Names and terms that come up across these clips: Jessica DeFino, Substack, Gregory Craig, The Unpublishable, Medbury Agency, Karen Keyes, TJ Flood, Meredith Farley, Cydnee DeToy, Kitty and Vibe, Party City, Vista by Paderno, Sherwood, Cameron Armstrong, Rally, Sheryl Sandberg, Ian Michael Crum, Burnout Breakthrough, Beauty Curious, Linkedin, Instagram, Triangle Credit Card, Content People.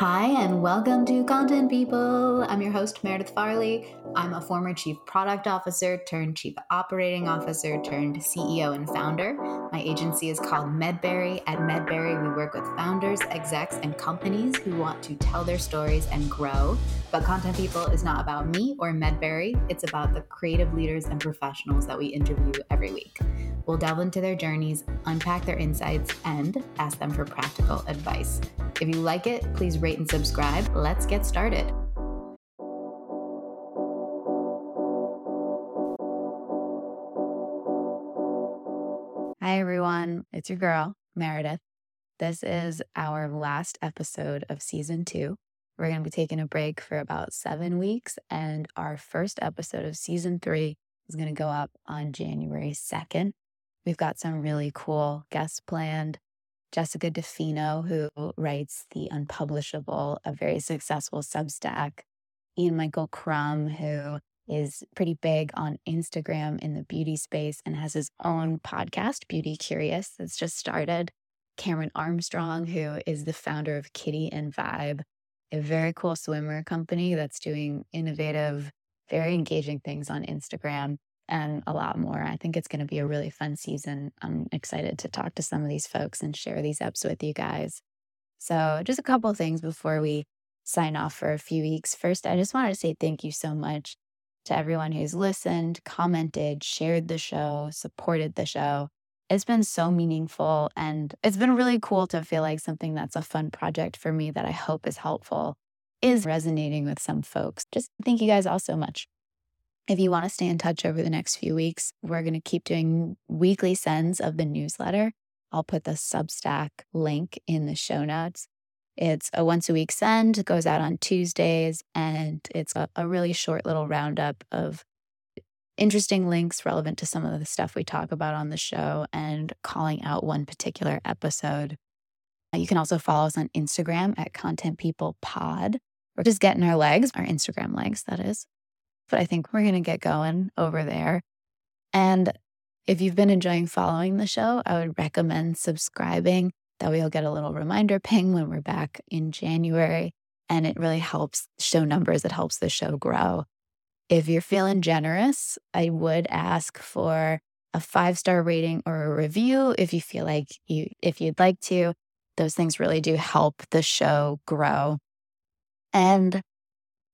Hi, and welcome to Content People. I'm your host, Meredith Farley. I'm a former Chief Product Officer turned Chief Operating Officer turned CEO and founder. My agency is called Medbury. At Medbury, we work with founders, execs, and companies who want to tell their stories and grow. But Content People is not about me or Medbury. It's about the creative leaders and professionals that we interview every week. We'll delve into their journeys, unpack their insights, and ask them for practical advice. If you like it, please rate and subscribe. Let's get started. Hi, everyone. It's your girl, Meredith. This is our last episode of season 2. We're going to be taking a break for about 7 weeks, and our first episode of season 3 is going to go up on January 2nd. We've got some really cool guests planned. Jessica DeFino, who writes The Unpublishable, a very successful Substack. Ian Michael Crum, who is pretty big on Instagram in the beauty space and has his own podcast, Beauty Curious, that's just started. Cameron Armstrong, who is the founder of Kitty and Vibe, a very cool swimwear company that's doing innovative, very engaging things on Instagram, and a lot more. I think it's going to be a really fun season. I'm excited to talk to some of these folks and share these eps with you guys. So just a couple of things before we sign off for a few weeks. First, I just wanted to say thank you so much to everyone who's listened, commented, shared the show, supported the show. It's been so meaningful, and it's been really cool to feel like something that's a fun project for me that I hope is helpful is resonating with some folks. Just thank you guys all so much. If you want to stay in touch over the next few weeks, we're going to keep doing weekly sends of the newsletter. I'll put the Substack link in the show notes. It's a once-a-week send. It goes out on Tuesdays, and it's a really short little roundup of interesting links relevant to some of the stuff we talk about on the show and calling out one particular episode. You can also follow us on Instagram at Content People Pod. We're just getting our legs, our Instagram legs, that is. But I think we're going to get going over there. And if you've been enjoying following the show, I would recommend subscribing. That way you'll get a little reminder ping when we're back in January. And it really helps show numbers. It helps the show grow. If you're feeling generous, I would ask for a 5-star rating or a review if you feel like if you'd like to. Those things really do help the show grow. And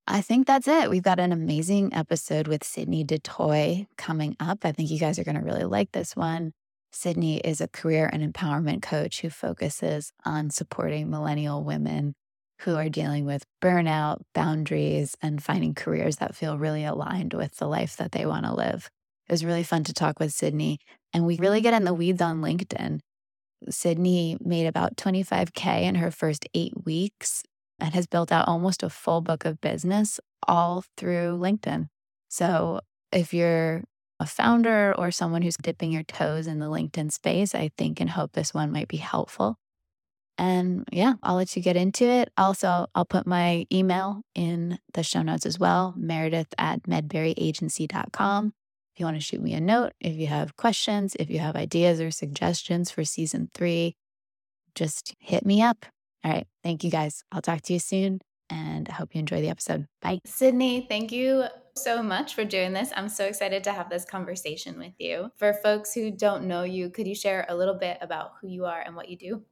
I think that's it. We've got an amazing episode with Cydnee DeToy coming up. I think you guys are going to really like this one. Cydnee is a career and empowerment coach who focuses on supporting millennial women who are dealing with burnout, boundaries, and finding careers that feel really aligned with the life that they want to live. It was really fun to talk with Cydnee, and we really get in the weeds on LinkedIn. Cydnee made about $25,000 in her first 8 weeks and has built out almost a full book of business all through LinkedIn. So if you're a founder or someone who's dipping your toes in the LinkedIn space, I think and hope this one might be helpful. And yeah, I'll let you get into it. Also, I'll put my email in the show notes as well, meredith@medburyagency.com. If you want to shoot me a note, if you have questions, if you have ideas or suggestions for season 3, just hit me up. All right. Thank you guys. I'll talk to you soon, and I hope you enjoy the episode. Bye. Cydnee, thank you so much for doing this. I'm so excited to have this conversation with you. For folks who don't know you, could you share a little bit about who you are and what you do?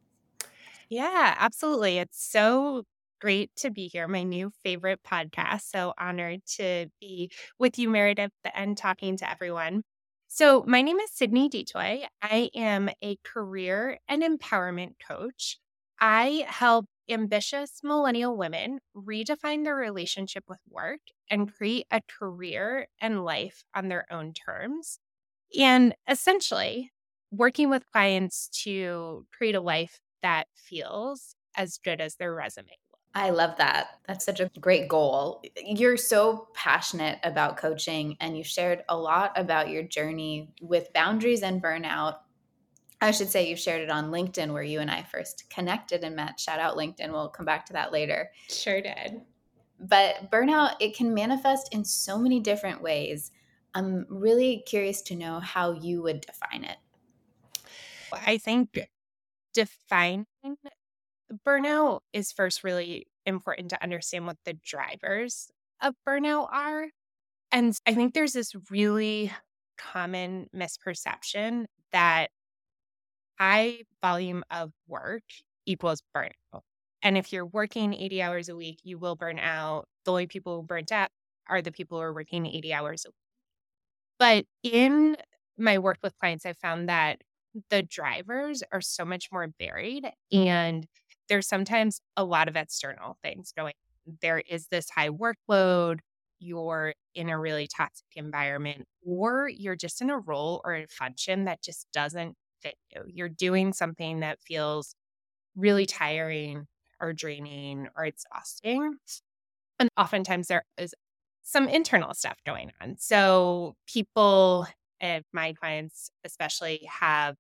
Yeah, absolutely. It's so great to be here. My new favorite podcast. So honored to be with you, Meredith, and talking to everyone. So my name is Cydnee DeToy. I am a career and empowerment coach. I help ambitious millennial women redefine their relationship with work and create a career and life on their own terms. And essentially, working with clients to create a life that feels as good as their resume. I love that. That's such a great goal. You're so passionate about coaching, and you shared a lot about your journey with boundaries and burnout. I should say you shared it on LinkedIn, where you and I first connected and met. Shout out LinkedIn. We'll come back to that later. Sure did. But burnout, it can manifest in so many different ways. I'm really curious to know how you would define it. I think defining burnout is first really important to understand what the drivers of burnout are. And I think there's this really common misperception that high volume of work equals burnout. And if you're working 80 hours a week, you will burn out. The only people who burnt out are the people who are working 80 hours a week. But in my work with clients, I found that the drivers are so much more varied, and there's sometimes a lot of external things going on. There is this high workload, you're in a really toxic environment, or you're just in a role or a function that just doesn't fit you. You're doing something that feels really tiring or draining or exhausting. And oftentimes there is some internal stuff going on. So people, and my clients especially, have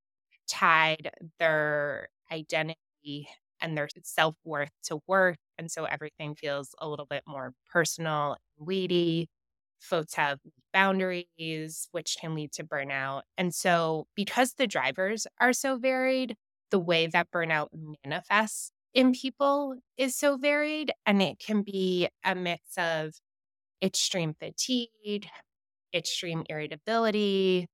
tied their identity and their self-worth to work. And so everything feels a little bit more personal and weighty. Folks have boundaries, which can lead to burnout. And so because the drivers are so varied, the way that burnout manifests in people is so varied. And it can be a mix of extreme fatigue, extreme irritability.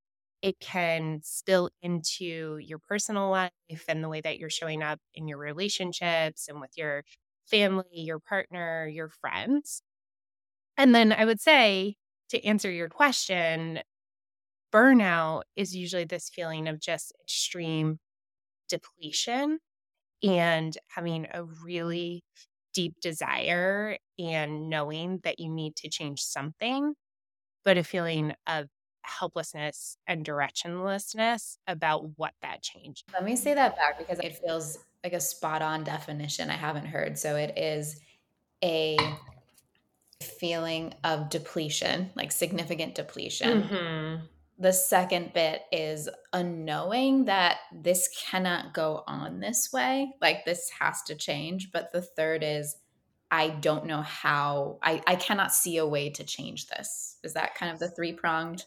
It can spill into your personal life and the way that you're showing up in your relationships and with your family, your partner, your friends. And then I would say, to answer your question, burnout is usually this feeling of just extreme depletion and having a really deep desire and knowing that you need to change something, but a feeling of helplessness and directionlessness about what that change. Let me say that back, because it feels like a spot on definition I haven't heard. So it is a feeling of depletion, like significant depletion. Mm-hmm. The second bit is a knowing that this cannot go on this way, like this has to change. But the third is, I don't know how, I cannot see a way to change this. Is that kind of the three-pronged?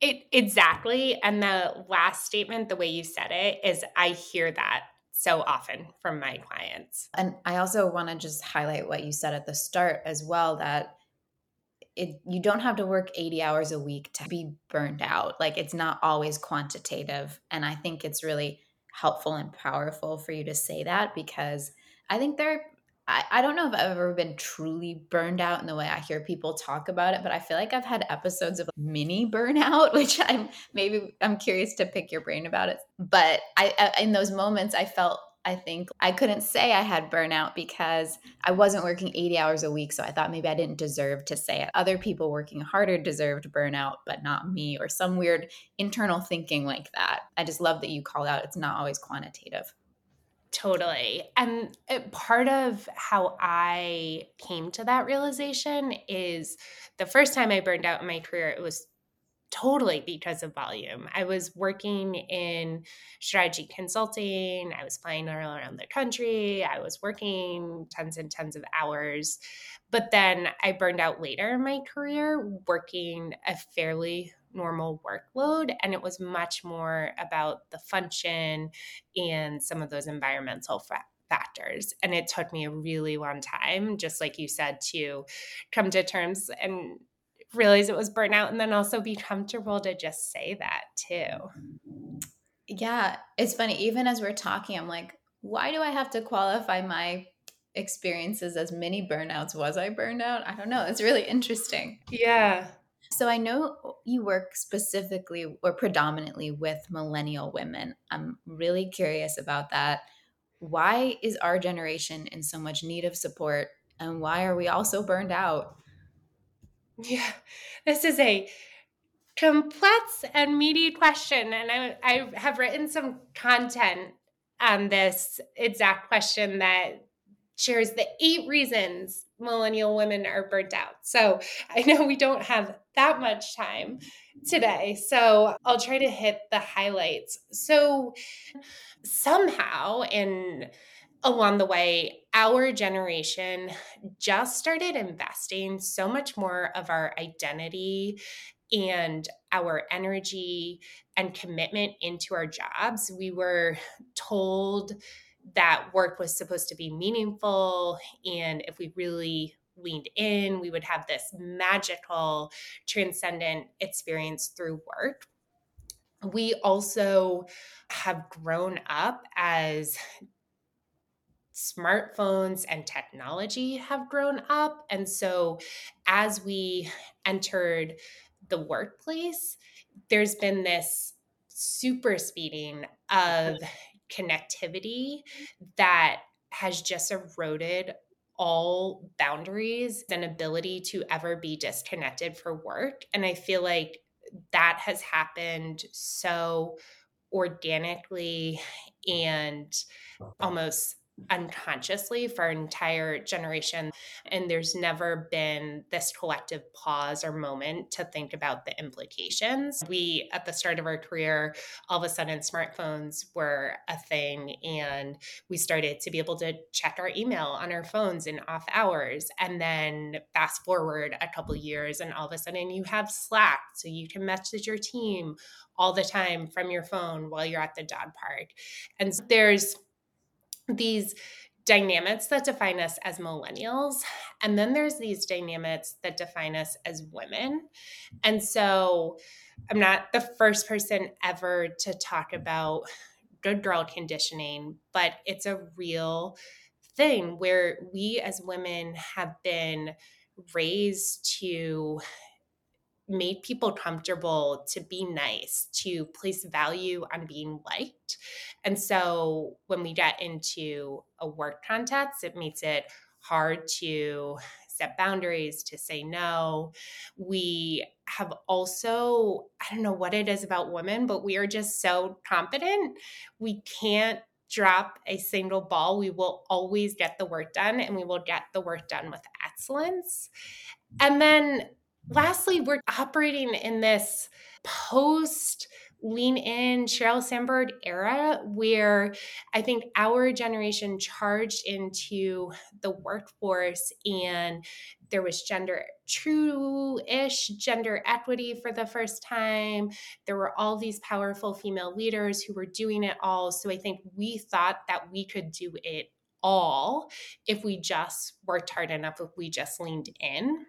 Exactly. And the last statement, the way you said it, is I hear that so often from my clients. And I also want to just highlight what you said at the start as well, that you don't have to work 80 hours a week to be burned out. Like, it's not always quantitative. And I think it's really helpful and powerful for you to say that, because I think I don't know if I've ever been truly burned out in the way I hear people talk about it, but I feel like I've had episodes of mini burnout, which I'm curious to pick your brain about it. But I in those moments, I think I couldn't say I had burnout because I wasn't working 80 hours a week. So I thought maybe I didn't deserve to say it. Other people working harder deserved burnout, but not me, or some weird internal thinking like that. I just love that you called out it's not always quantitative. Totally. And part of how I came to that realization is the first time I burned out in my career, it was totally because of volume. I was working in strategy consulting. I was flying all around the country. I was working tons and tons of hours. But then I burned out later in my career working a fairly normal workload. And it was much more about the function and some of those environmental factors. And it took me a really long time, just like you said, to come to terms and realize it was burnout, and then also be comfortable to just say that too. Yeah. It's funny. Even as we're talking, I'm like, why do I have to qualify my experiences as mini burnouts? Was I burned out? I don't know. It's really interesting. Yeah. So I know you work specifically or predominantly with millennial women. I'm really curious about that. Why is our generation in so much need of support, and why are we all so burned out? Yeah, this is a complex and meaty question. And I have written some content on this exact question that shares the 8 reasons millennial women are burnt out. So I know we don't have that much time today, so I'll try to hit the highlights. So somehow and along the way, our generation just started investing so much more of our identity and our energy and commitment into our jobs. We were told that work was supposed to be meaningful. And if we really leaned in, we would have this magical, transcendent experience through work. We also have grown up as smartphones and technology have grown up. And so as we entered the workplace, there's been this super speeding of connectivity that has just eroded all boundaries and ability to ever be disconnected for work. And I feel like that has happened so organically and almost unconsciously for our entire generation. And there's never been this collective pause or moment to think about the implications. We, at the start of our career, all of a sudden smartphones were a thing, and we started to be able to check our email on our phones in off hours. And then fast forward a couple years, and all of a sudden you have Slack, so you can message your team all the time from your phone while you're at the dog park. And so there's these dynamics that define us as millennials. And then there's these dynamics that define us as women. And so I'm not the first person ever to talk about good girl conditioning, but it's a real thing where we as women have been raised to make people comfortable, to be nice, to place value on being liked. And so when we get into a work context, it makes it hard to set boundaries, to say no. We have also, I don't know what it is about women, but we are just so confident. We can't drop a single ball. We will always get the work done, and we will get the work done with excellence. And then lastly, we're operating in this post-lean in Sheryl Sandberg era where I think our generation charged into the workforce, and there was true-ish gender equity for the first time. There were all these powerful female leaders who were doing it all. So I think we thought that we could do it all if we just worked hard enough, if we just leaned in.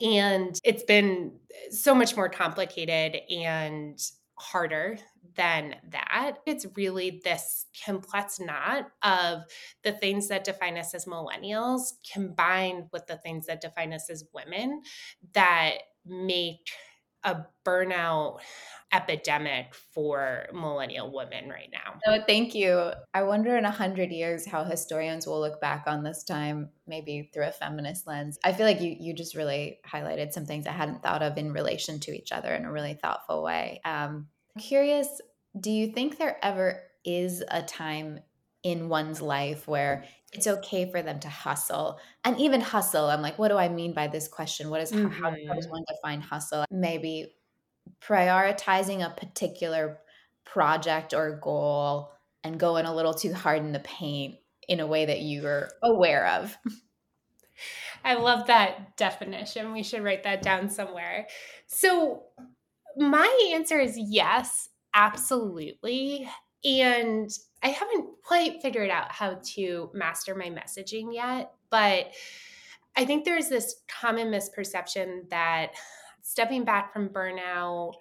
And it's been so much more complicated and harder than that. It's really this complex knot of the things that define us as millennials combined with the things that define us as women that make a burnout epidemic for millennial women right now. No, thank you. I wonder in 100 years how historians will look back on this time, maybe through a feminist lens. I feel like you just really highlighted some things I hadn't thought of in relation to each other in a really thoughtful way. I'm curious, do you think there ever is a time in one's life where it's okay for them to hustle? And even hustle, I'm like, what do I mean by this question? What is, how does one define hustle? Maybe prioritizing a particular project or goal and going a little too hard in the paint in a way that you are aware of. I love that definition. We should write that down somewhere. So my answer is yes, absolutely. And I haven't quite figured out how to master my messaging yet, but I think there's this common misperception that stepping back from burnout,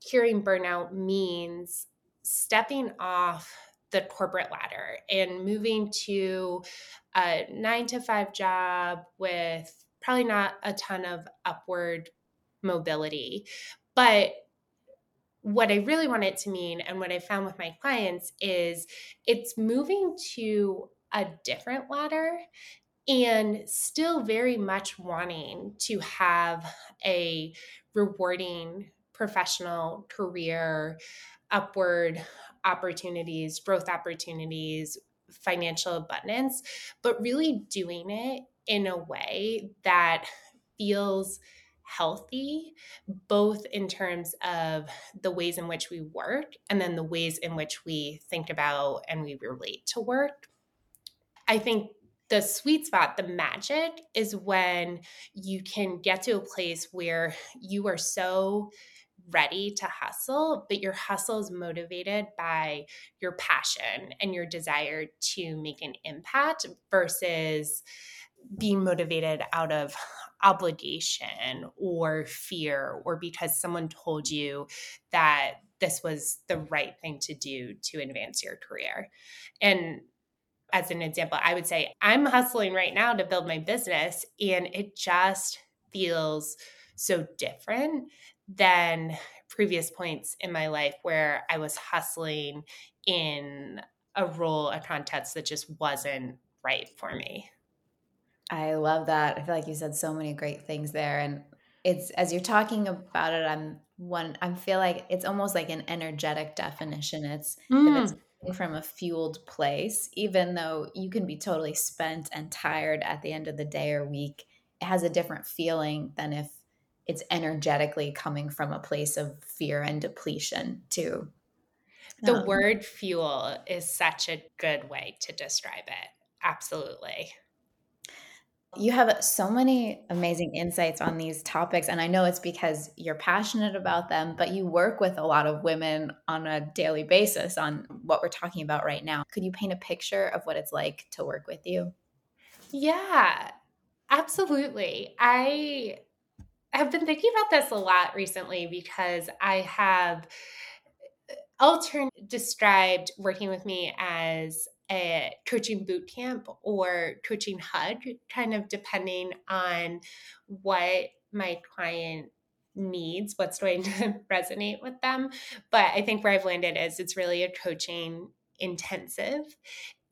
curing burnout, means stepping off the corporate ladder and moving to a 9-to-5 job with probably not a ton of upward mobility. But what I really want it to mean, and what I found with my clients, is it's moving to a different ladder and still very much wanting to have a rewarding professional career, upward opportunities, growth opportunities, financial abundance, but really doing it in a way that feels healthy, both in terms of the ways in which we work and then the ways in which we think about and we relate to work. I think the sweet spot, the magic, is when you can get to a place where you are so ready to hustle, but your hustle is motivated by your passion and your desire to make an impact versus being motivated out of obligation or fear or because someone told you that this was the right thing to do to advance your career. And as an example, I would say I'm hustling right now to build my business, and it just feels so different than previous points in my life where I was hustling in a role, a context that just wasn't right for me. I love that. I feel like you said so many great things there. And it's, as you're talking about it, I feel like it's almost like an energetic definition. It's from a fueled place, even though you can be totally spent and tired at the end of the day or week, it has a different feeling than if it's energetically coming from a place of fear and depletion too. The word fuel is such a good way to describe it. Absolutely. You have so many amazing insights on these topics, and I know it's because you're passionate about them, but you work with a lot of women on a daily basis on what we're talking about right now. Could you paint a picture of what it's like to work with you? Yeah, absolutely. I have been thinking about this a lot recently because I have Altern described working with me as a coaching boot camp or coaching hug, kind of depending on what my client needs, what's going to resonate with them. But I think where I've landed is it's really a coaching intensive.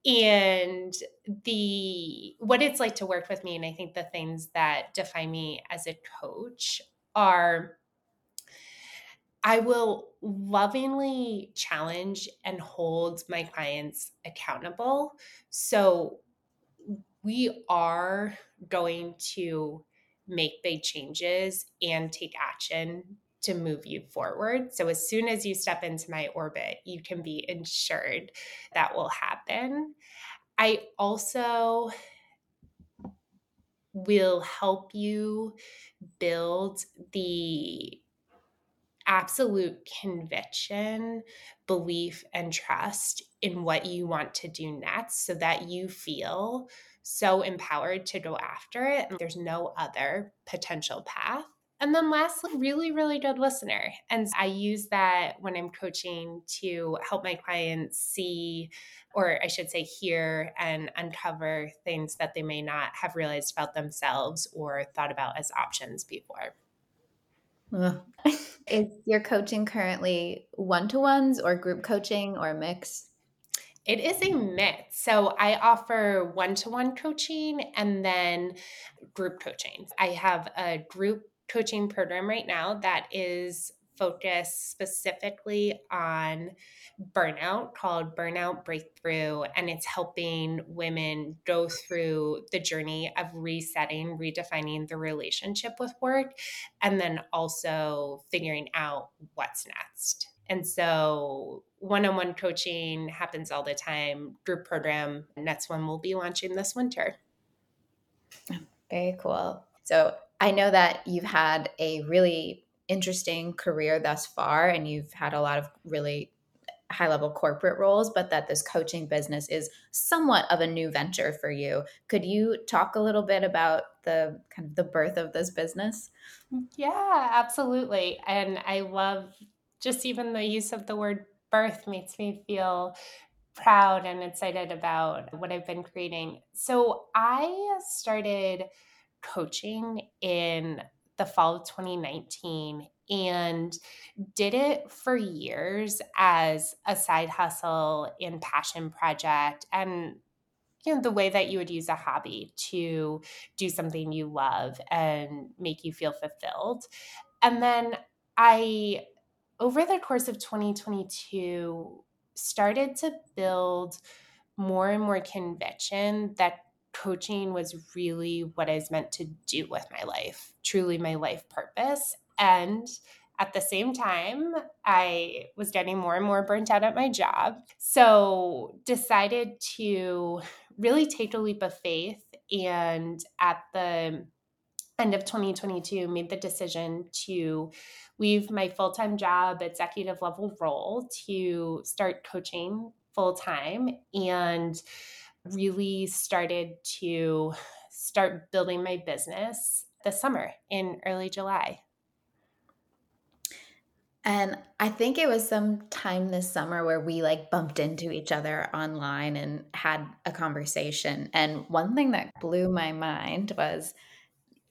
And what it's like to work with me, and I think the things that define me as a coach are I will lovingly challenge and hold my clients accountable. So we are going to make big changes and take action to move you forward. So as soon as you step into my orbit, you can be ensured that will happen. I also will help you build the absolute conviction, belief, and trust in what you want to do next so that you feel so empowered to go after it. And there's no other potential path. And then lastly, really, really good listener. And I use that when I'm coaching to help my clients see, or I should say hear and uncover things that they may not have realized about themselves or thought about as options before. Is your coaching currently one-to-ones or group coaching or a mix? It is a mix. So I offer one-to-one coaching and then group coaching. I have a group coaching program right now that is focused specifically on burnout called Burnout Breakthrough. And it's helping women go through the journey of resetting, redefining the relationship with work, and then also figuring out what's next. And so one-on-one coaching happens all the time, group program, next one will be launching this winter. Very cool. So I know that you've had a really interesting career thus far, and you've had a lot of really high-level corporate roles, but that this coaching business is somewhat of a new venture for you. Could you talk a little bit about the kind of the birth of this business? Yeah, absolutely. And I love just even the use of the word birth makes me feel proud and excited about what I've been creating. So I started coaching in the fall of 2019 and did it for years as a side hustle and passion project. And, you know, the way that you would use a hobby to do something you love and make you feel fulfilled. And then I, over the course of 2022, started to build more and more conviction that coaching was really what I was meant to do with my life, truly my life purpose. And at the same time, I was getting more and more burnt out at my job. So decided to really take a leap of faith. And at the end of 2022, made the decision to leave my full-time job, executive level role, to start coaching full-time, and really started to start building my business this summer in early July. And I think it was sometime this summer where we like bumped into each other online and had a conversation. And one thing that blew my mind was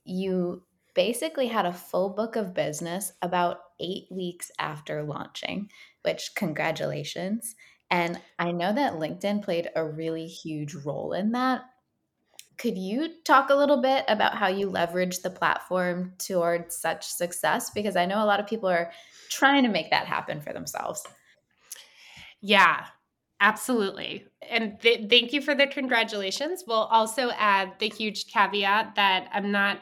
you basically had a full book of business about 8 weeks after launching, which congratulations. And I know that LinkedIn played a really huge role in that. Could you talk a little bit about how you leverage the platform towards such success? Because I know a lot of people are trying to make that happen for themselves. Yeah, absolutely. And thank you for the congratulations. We'll also add the huge caveat that I'm not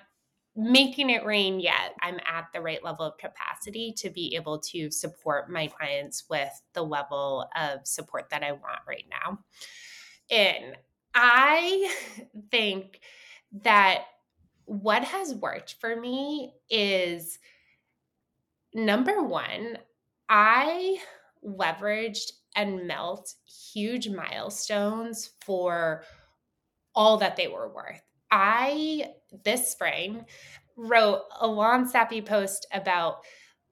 making it rain yet. I'm at the right level of capacity to be able to support my clients with the level of support that I want right now. And I think that what has worked for me is, number one, I leveraged and melt huge milestones for all that they were worth. I, this spring, wrote a long sappy post about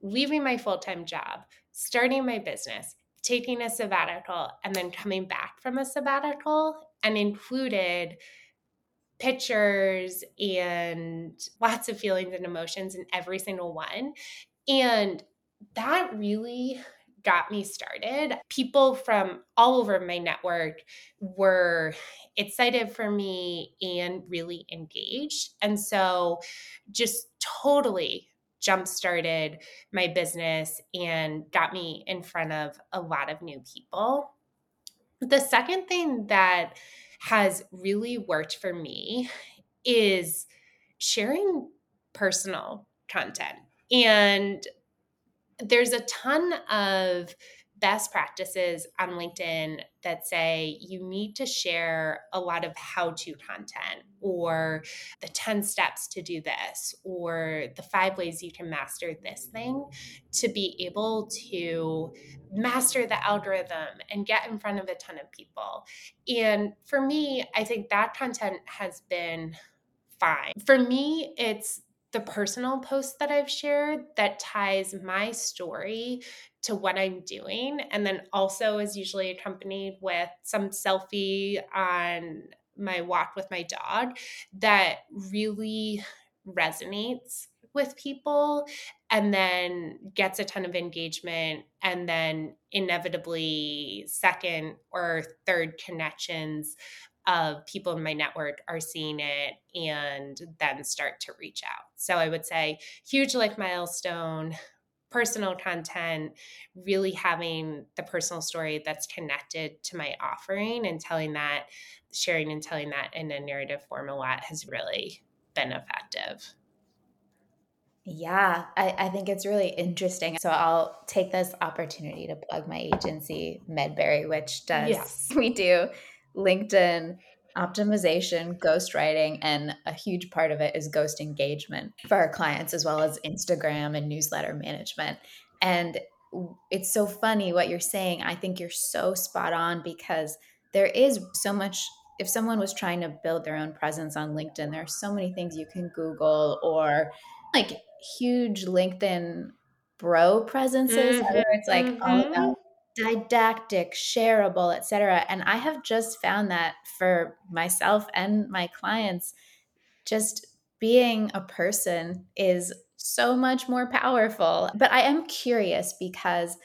leaving my full-time job, starting my business, taking a sabbatical, and then coming back from a sabbatical, and included pictures and lots of feelings and emotions in every single one. And that really got me started. People from all over my network were excited for me and really engaged. And so just totally jump-started my business and got me in front of a lot of new people. The second thing that has really worked for me is sharing personal content. And there's a ton of best practices on LinkedIn that say you need to share a lot of how-to content, or the 10 steps to do this, or the 5 ways you can master this thing, to be able to master the algorithm and get in front of a ton of people. And for me, I think that content has been fine. For me, it's the personal post that I've shared that ties my story to what I'm doing, and then also is usually accompanied with some selfie on my walk with my dog, that really resonates with people and then gets a ton of engagement, and then inevitably second or third connections of people in my network are seeing it and then start to reach out. So I would say huge life milestone, personal content, really having the personal story that's connected to my offering and sharing and telling that in a narrative form a lot has really been effective. Yeah, I think it's really interesting. So I'll take this opportunity to plug my agency, Medbury, which does, we do LinkedIn optimization, ghostwriting, and a huge part of it is ghost engagement for our clients, as well as Instagram and newsletter management. And it's so funny what you're saying. I think you're so spot on, because there is so much, if someone was trying to build their own presence on LinkedIn, there are so many things you can Google, or like huge LinkedIn bro presences where it's like all about didactic, shareable, etc. And I have just found that for myself and my clients, just being a person is so much more powerful. But I am curious, because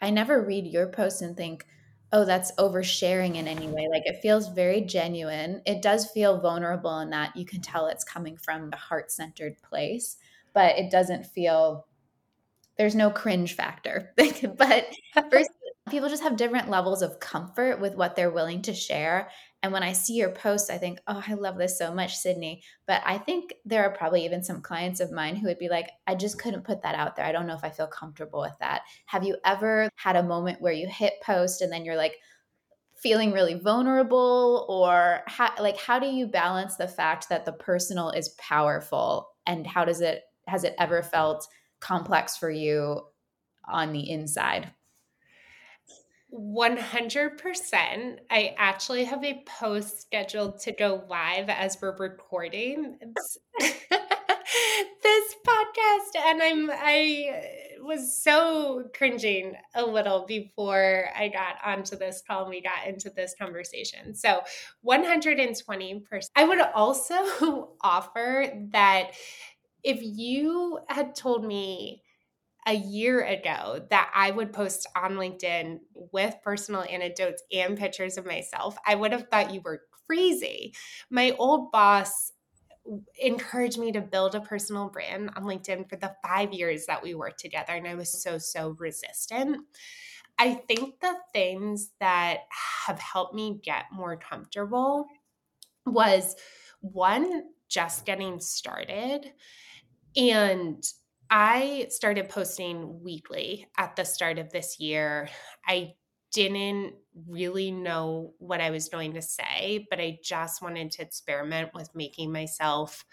I never read your post and think, oh, that's oversharing in any way. Like, it feels very genuine. It does feel vulnerable in that you can tell it's coming from the heart-centered place, but it doesn't feel, there's no cringe factor. But first, people just have different levels of comfort with what they're willing to share. And when I see your posts, I think, oh, I love this so much, Cydnee. But I think there are probably even some clients of mine who would be like, I just couldn't put that out there. I don't know if I feel comfortable with that. Have you ever had a moment where you hit post and then you're like feeling really vulnerable? Or how do you balance the fact that the personal is powerful and how does it, has it ever felt complex for you on the inside? 100%. I actually have a post scheduled to go live as we're recording this podcast, and I was so cringing a little before I got onto this call and we got into this conversation. So 120%. I would also offer that if you had told me a year ago that I would post on LinkedIn with personal anecdotes and pictures of myself, I would have thought you were crazy. My old boss encouraged me to build a personal brand on LinkedIn for the 5 years that we worked together, and I was so resistant. I think the things that have helped me get more comfortable was, one, just getting started. And I started posting weekly at the start of this year. I didn't really know what I was going to say, but I just wanted to experiment with making myself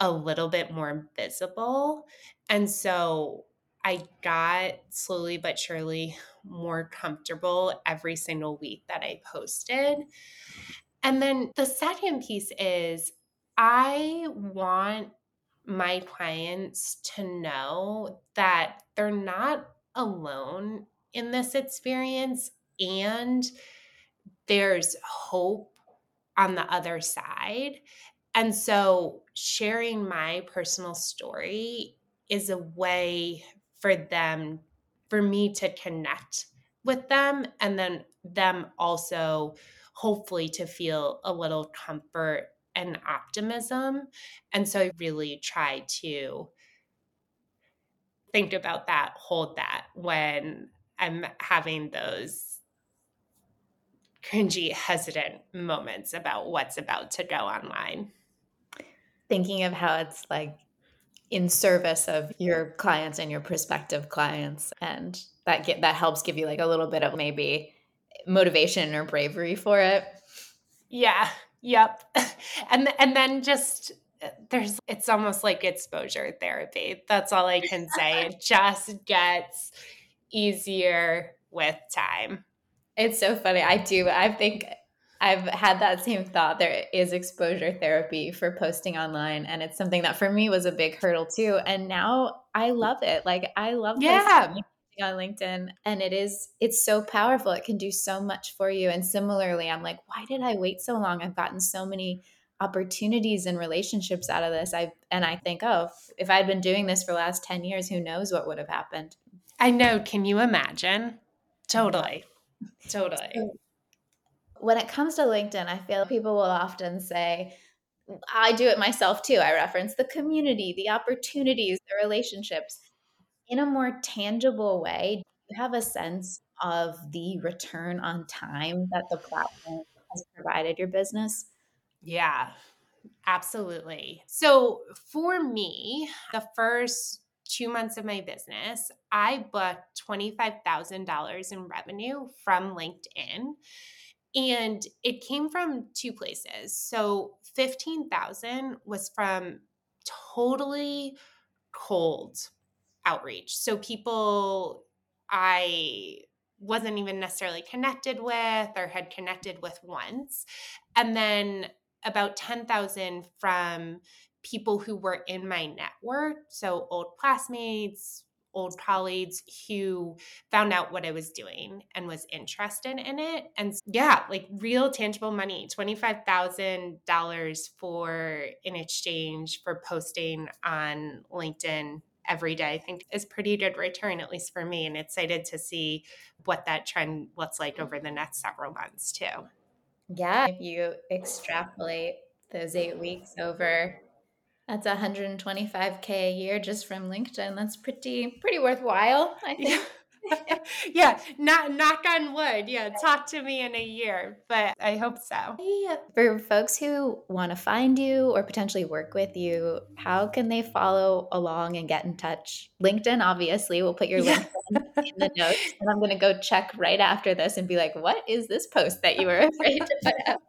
a little bit more visible. And so I got slowly but surely more comfortable every single week that I posted. And then the second piece is I want my clients to know that they're not alone in this experience, and there's hope on the other side. And so sharing my personal story is a way for them, for me to connect with them, and then them also hopefully to feel a little comfort and optimism. And so I really try to think about that, hold that when I'm having those cringy, hesitant moments about what's about to go online. Thinking of how it's like in service of your clients and your prospective clients, and that helps give you like a little bit of maybe motivation or bravery for it. Yeah. Yep. And then just it's almost like exposure therapy. That's all I can say. It just gets easier with time. It's so funny. I think I've had that same thought. There is exposure therapy for posting online, and it's something that for me was a big hurdle too. And now I love it. Like I love posting on LinkedIn, and it's so powerful. It can do so much for you. And similarly, I'm like, why did I wait so long? I've gotten so many opportunities and relationships out of this. I think, oh, if I'd been doing this for the last 10 years, who knows what would have happened. I know. Can you imagine? Totally. When it comes to LinkedIn, I feel people will often say, I do it myself too. I reference the community, the opportunities, the relationships. In a more tangible way, do you have a sense of the return on time that the platform has provided your business? Yeah, absolutely. So for me, the first 2 months of my business, I booked $25,000 in revenue from LinkedIn, and it came from two places. So $15,000 was from totally cold outreach. So people I wasn't even necessarily connected with or had connected with once. And then about $10,000 from people who were in my network. So old classmates, old colleagues who found out what I was doing and was interested in it. And yeah, like real tangible money, $25,000 for in exchange for posting on LinkedIn every day, I think is pretty good return, at least for me. And excited to see what that trend looks like over the next several months too. Yeah. If you extrapolate those 8 weeks over, that's $125K a year just from LinkedIn. That's pretty worthwhile, I think. Yeah. Knock on wood. Yeah. Talk to me in a year, but I hope so. Yeah. For folks who want to find you or potentially work with you, how can they follow along and get in touch? LinkedIn, obviously. We'll put your LinkedIn in the notes, and I'm going to go check right after this and be like, what is this post that you were afraid to put up?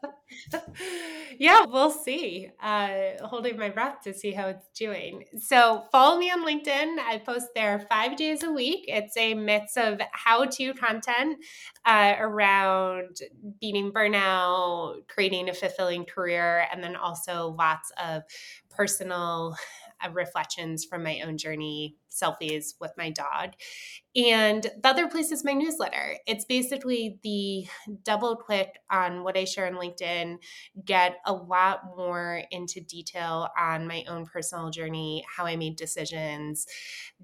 Yeah, we'll see. Holding my breath to see how it's doing. So follow me on LinkedIn. I post there 5 days a week. It's a mix of how-to content around beating burnout, creating a fulfilling career, and then also lots of personal reflections from my own journey, selfies with my dog. And the other place is my newsletter. It's basically the double click on what I share on LinkedIn, get a lot more into detail on my own personal journey, how I made decisions,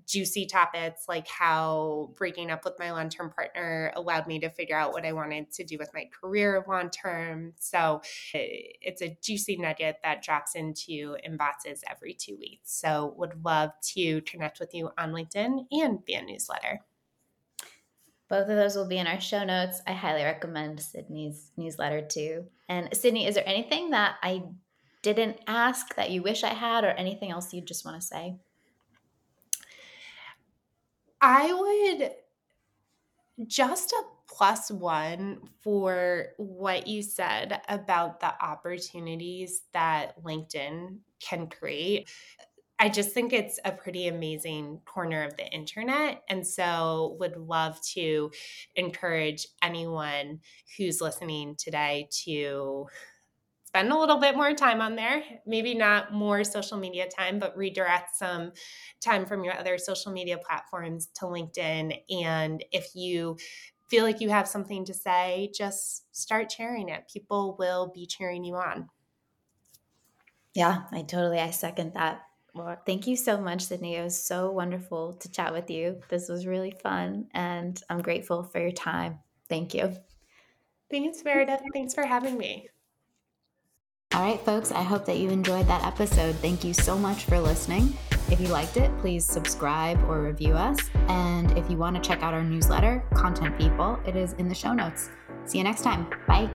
juicy topics like how breaking up with my long-term partner allowed me to figure out what I wanted to do with my career long-term. So it's a juicy nugget that drops into inboxes every 2 weeks. So would love to connect with you on LinkedIn and via newsletter. Both of those will be in our show notes. I highly recommend Cydnee's newsletter too. And Cydnee, is there anything that I didn't ask that you wish I had, or anything else you just want to say? I would just a plus one for what you said about the opportunities that LinkedIn can create. I just think it's a pretty amazing corner of the internet, and so would love to encourage anyone who's listening today to spend a little bit more time on there, maybe not more social media time, but redirect some time from your other social media platforms to LinkedIn. And if you feel like you have something to say, just start sharing it. People will be cheering you on. Yeah, I second that. Well, thank you so much, Cydnee. It was so wonderful to chat with you. This was really fun, and I'm grateful for your time. Thank you. Thanks, Meredith. Thanks for having me. All right, folks, I hope that you enjoyed that episode. Thank you so much for listening. If you liked it, please subscribe or review us. And if you want to check out our newsletter, Content People, it is in the show notes. See you next time. Bye.